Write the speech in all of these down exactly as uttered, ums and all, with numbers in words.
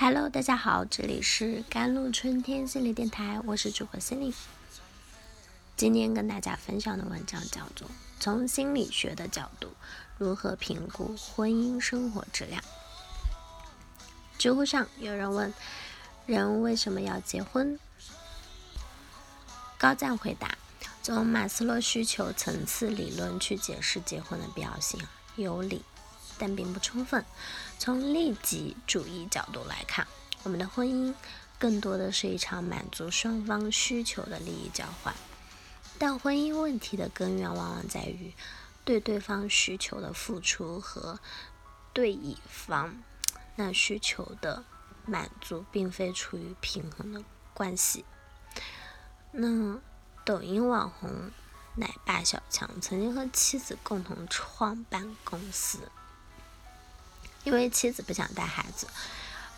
Hello， 大家好，这里是甘露春天心理电台，我是主播心理。今天跟大家分享的文章叫做《从心理学的角度，如何评估婚姻生活质量》。知乎上有人问，人为什么要结婚？高赞回答，从马斯洛需求层次理论去解释结婚的必要性，有理。但并不充分。从利己主义角度来看，我们的婚姻更多的是一场满足双方需求的利益交换。但婚姻问题的根源往往在于对对方需求的付出和对乙方那需求的满足并非处于平衡的关系。那抖音网红奶爸小强曾经和妻子共同创办公司，因为妻子不想带孩子。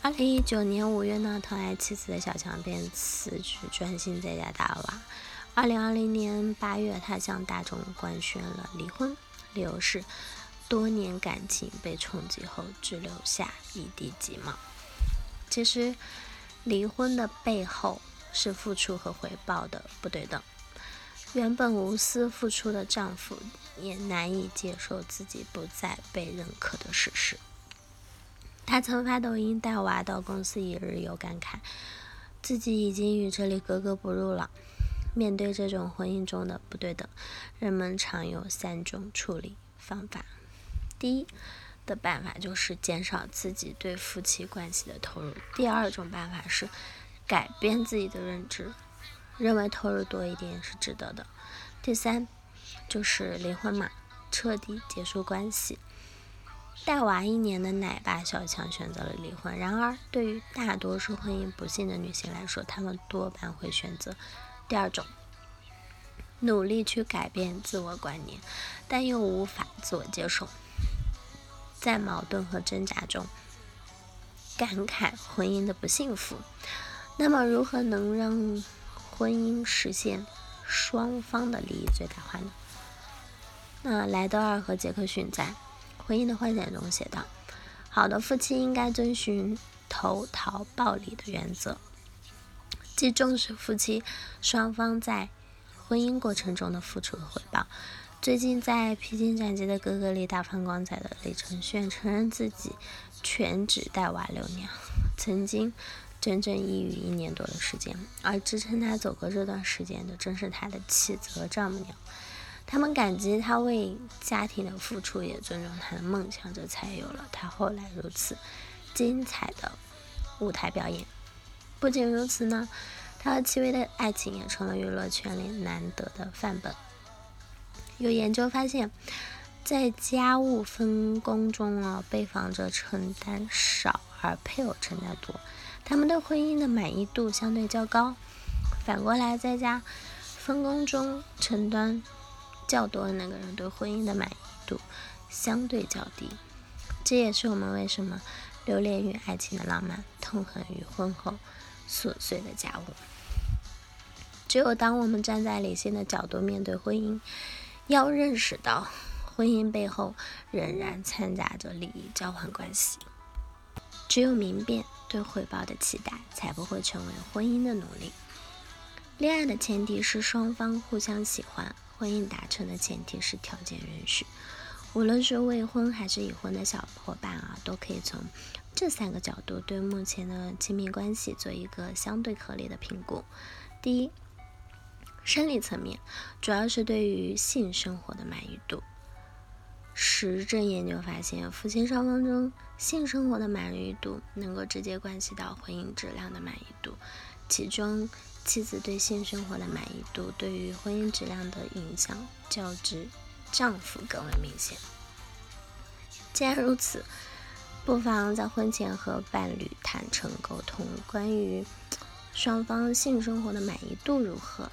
二零一九年五月呢，疼爱妻子的小强便辞职专心在家带娃。二零二零年八月，他向大众官宣了离婚，理由是多年感情被冲击后只留下一地鸡毛。其实离婚的背后是付出和回报的不对等，原本无私付出的丈夫也难以接受自己不再被认可的事实。他曾发抖音带娃到公司一日游，感慨自己已经与这里格格不入了。面对这种婚姻中的不对等，人们常有三种处理方法。第一的办法就是减少自己对夫妻关系的投入。第二种办法是改变自己的认知，认为投入多一点是值得的。第三就是离婚嘛，彻底结束关系。带娃一年的奶爸小强选择了离婚，然而对于大多数婚姻不幸的女性来说，她们多半会选择第二种，努力去改变自我观念，但又无法自我接受，在矛盾和挣扎中感慨婚姻的不幸福。那么如何能让婚姻实现双方的利益最大化呢？那莱德尔和杰克逊在婚姻的幻想中写道，好的夫妻应该遵循投桃报李的原则，既重视夫妻双方在婚姻过程中的付出和回报。最近在披荆斩棘的哥哥里大放光彩的李承铉承认自己全职带娃六年，曾经整整抑郁一年多的时间，而支撑他走过这段时间的正是他的妻子和丈母娘。他们感激他为家庭的付出，也尊重他的梦想，这才有了他后来如此精彩的舞台表演。不仅如此呢，他和戚薇的爱情也成了娱乐圈里难得的范本。有研究发现，在家务分工中啊，被访者承担少而配偶承担多，他们对婚姻的满意度相对较高。反过来，在家分工中承担较多的那个人对婚姻的满意度相对较低。这也是我们为什么留恋于爱情的浪漫，痛恨于婚后琐碎的家务。只有当我们站在理性的角度面对婚姻，要认识到婚姻背后仍然掺杂着利益交换关系。只有明辨对回报的期待，才不会成为婚姻的奴隶。恋爱的前提是双方互相喜欢，婚姻达成的前提是条件允许。无论是未婚还是已婚的小伙伴啊，都可以从这三个角度对目前的亲密关系做一个相对合理的评估。第一，生理层面，主要是对于性生活的满意度。实证研究发现，夫妻双方中性生活的满意度能够直接关系到婚姻质量的满意度，其中妻子对性生活的满意度对于婚姻质量的影响较之丈夫更为明显。既然如此，不妨在婚前和伴侣坦诚沟通关于双方性生活的满意度如何，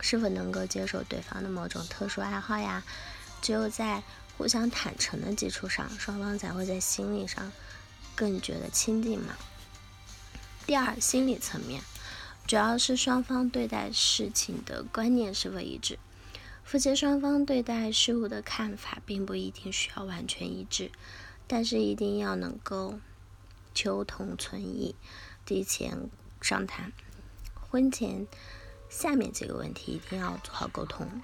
是否能够接受对方的某种特殊爱好呀。只有在互相坦诚的基础上，双方才会在心理上更觉得亲近嘛。第二，心理层面，主要是双方对待事情的观念是否一致。夫妻双方对待事物的看法并不一定需要完全一致，但是一定要能够求同存异，提前商谈。婚前下面这个问题一定要做好沟通。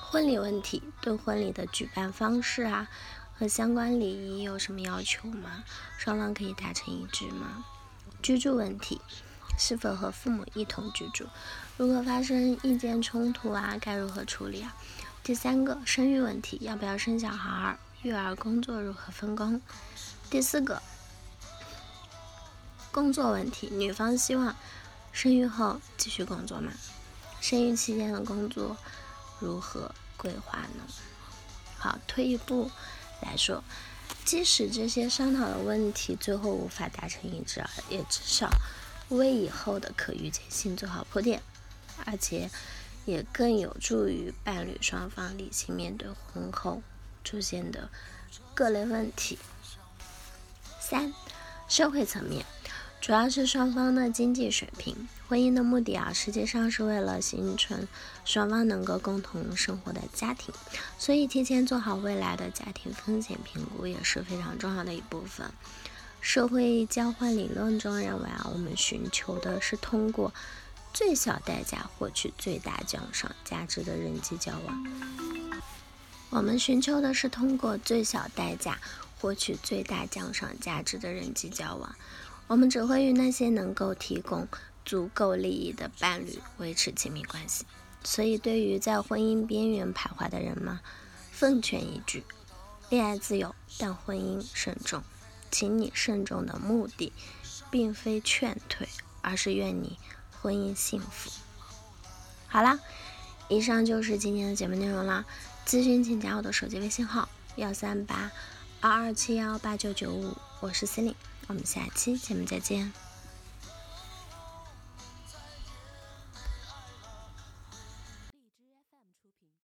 婚礼问题，对婚礼的举办方式啊和相关礼仪有什么要求吗？双方可以达成一致吗？居住问题，是否和父母一同居住？如果发生意见冲突啊，该如何处理啊？第三个，生育问题，要不要生小孩？育儿工作如何分工？第四个，工作问题，女方希望生育后继续工作吗？生育期间的工作如何规划呢？好，退一步来说，即使这些商讨的问题最后无法达成一致，也至少为以后的可预见性做好铺垫，而且也更有助于伴侣双方理性面对婚后出现的各类问题。三、社会层面，主要是双方的经济水平。婚姻的目的啊，实际上是为了形成双方能够共同生活的家庭，所以提前做好未来的家庭风险评估也是非常重要的一部分。社会交换理论中认为啊，我们寻求的是通过最小代价获取最大奖赏价值的人际交往。我们寻求的是通过最小代价获取最大奖赏价值的人际交往。我们只会与那些能够提供足够利益的伴侣维持亲密关系，所以对于在婚姻边缘徘徊的人嘛，奉劝一句：恋爱自由，但婚姻慎重。请你慎重的目的，并非劝退，而是愿你婚姻幸福。好啦，以上就是今天的节目内容啦。咨询请加我的手机微信号幺三八二二七幺八九九五，我是司令。我们下期节目再见。